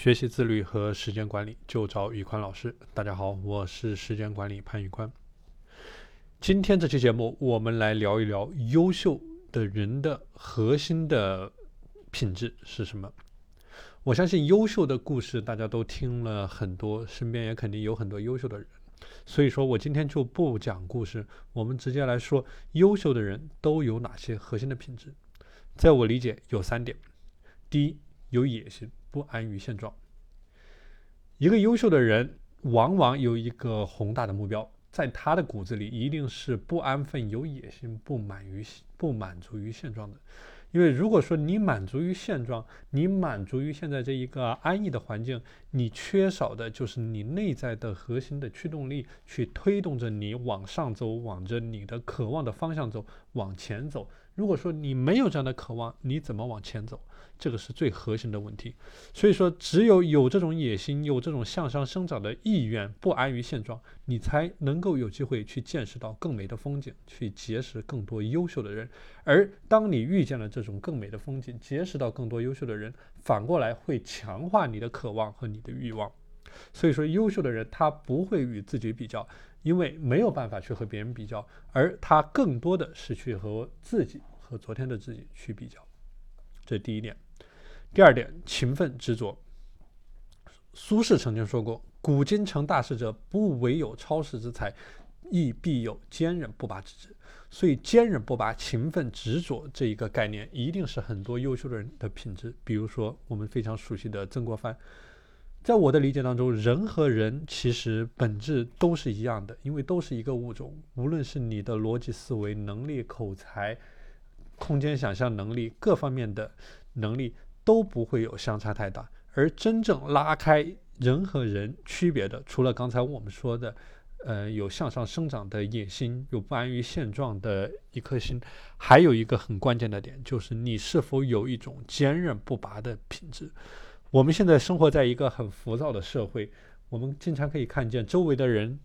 学习自律和时间管理就找宇宽老师。大家好，我是时间管理潘宇宽。今天这期节目我们来聊一聊优秀的人的核心的品质是什么。我相信优秀的故事大家都听了很多，身边也肯定有很多优秀的人，所以说我今天就不讲故事，我们直接来说优秀的人都有哪些核心的品质。在我理解有3点。第一，有野心，不安于现状。一个优秀的人往往有一个宏大的目标，在他的骨子里一定是不安分、有野心、不满足于现状的。因为如果说你满足于现状，你满足于现在这一个安逸的环境，你缺少的就是你内在的核心的驱动力，去推动着你往上走，往着你的渴望的方向走，往前走。如果说你没有这样的渴望，你怎么往前走？这个是最核心的问题。所以说只有这种野心，有这种向上生长的意愿，不安于现状，你才能够有机会去见识到更美的风景，去结识更多优秀的人。而当你遇见了这种更美的风景，结识到更多优秀的人，反过来会强化你的渴望和你的欲望。所以说优秀的人他不会与自己比较，因为没有办法去和别人比较，而他更多的是去和自己，和昨天的自己去比较。这是第一点。第二点，勤奋执着。苏轼曾经说过，古今成大事者，不唯有超世之才，亦必有坚韧不拔之志。所以坚韧不拔、勤奋执着这一个概念一定是很多优秀的人的品质。比如说我们非常熟悉的曾国藩。在我的理解当中，人和人其实本质都是一样的，因为都是一个物种。无论是你的逻辑思维能力、口才、空间想象能力，各方面的能力都不会有相差太大。而真正拉开人和人区别的，除了刚才我们说的有向上生长的野心，有不安于现状的一颗心，还有一个很关键的点，就是你是否有一种坚韧不拔的品质。我们现在生活在一个很浮躁的社会，我们经常可以看见周围的人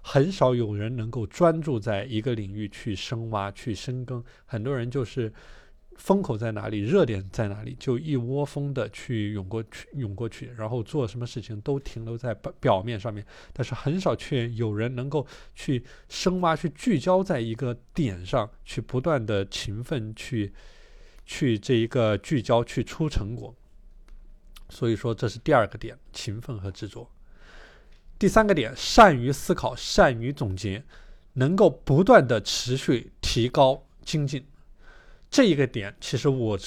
很少有人能够专注在一个领域去深挖、去深耕。很多人就是风口在哪里、热点在哪里，就一窝蜂的去涌过去，然后做什么事情都停留在表面上面，但是很少去有人能够去深挖、去聚焦在一个点上，去不断的勤奋去这一个聚焦，去出成果。所以说这是第二个点，勤奋和执着。第三个点，善于思考，善于总结，能够不断的持续提高精进。这一个点其实我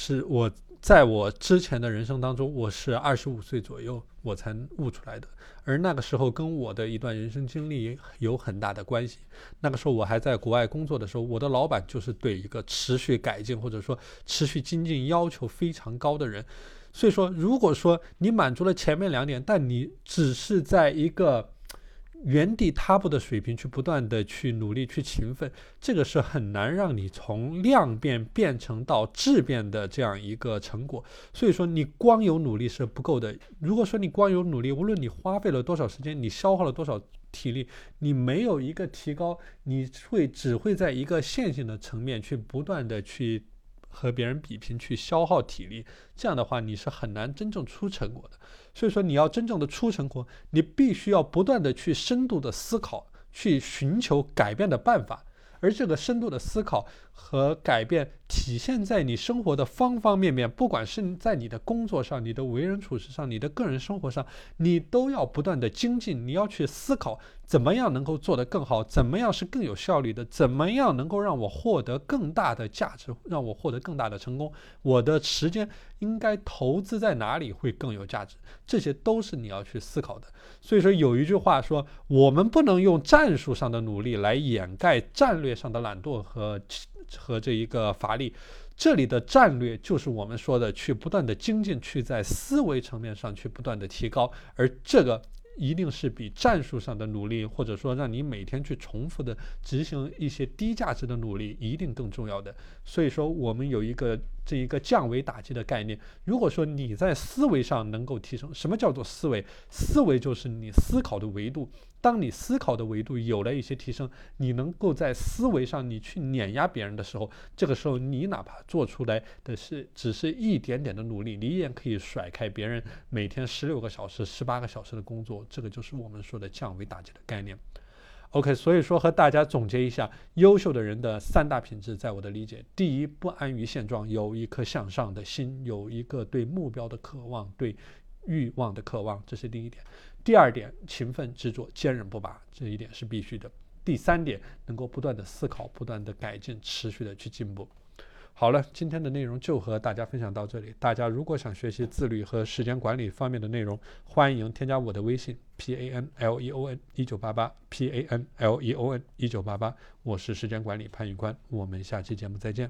在我之前的人生当中，我是25岁左右我才悟出来的，而那个时候跟我的一段人生经历有很大的关系。那个时候我还在国外工作的时候，我的老板就是对一个持续改进或者说持续精进要求非常高的人。所以说如果说你满足了前面2点，但你只是在一个原地踏步的水平去不断的去努力去勤奋，这个是很难让你从量变成到质变的这样一个成果。所以说你光有努力是不够的。如果说你光有努力，无论你花费了多少时间，你消耗了多少体力，你没有一个提高，你只会在一个线性的层面去不断的去和别人比拼，去消耗体力，这样的话你是很难真正出成果的。所以说你要真正的出成果，你必须要不断的去深度的思考，去寻求改变的办法。而这个深度的思考和改变体现在你生活的方方面面，不管是在你的工作上、你的为人处事上、你的个人生活上，你都要不断的精进。你要去思考怎么样能够做得更好，怎么样是更有效率的，怎么样能够让我获得更大的价值，让我获得更大的成功，我的时间应该投资在哪里会更有价值，这些都是你要去思考的。所以说有一句话说，我们不能用战术上的努力来掩盖战略上的懒惰和这一个乏力。这里的战略就是我们说的去不断的精进，去在思维层面上去不断的提高，而这个一定是比战术上的努力，或者说让你每天去重复的执行一些低价值的努力，一定更重要的。所以说我们有一个这一个降维打击的概念。如果说你在思维上能够提升，什么叫做思维？思维就是你思考的维度。当你思考的维度有了一些提升，你能够在思维上你去碾压别人的时候，这个时候你哪怕做出来的是只是一点点的努力，你也可以甩开别人每天16个小时、18个小时的工作。这个就是我们说的降维打击的概念。OK， 所以说和大家总结一下，优秀的人的3大品质，在我的理解，第一，不安于现状，有一颗向上的心，有一个对目标的渴望，对欲望的渴望，这是第一点。第二点，勤奋执着，坚韧不拔，这一点是必须的。第三点，能够不断的思考，不断的改进，持续的去进步。好了，今天的内容就和大家分享到这里。大家如果想学习自律和时间管理方面的内容，欢迎添加我的微信 PANLEON1988 PANLEON1988，我是时间管理潘宇宽，我们下期节目再见。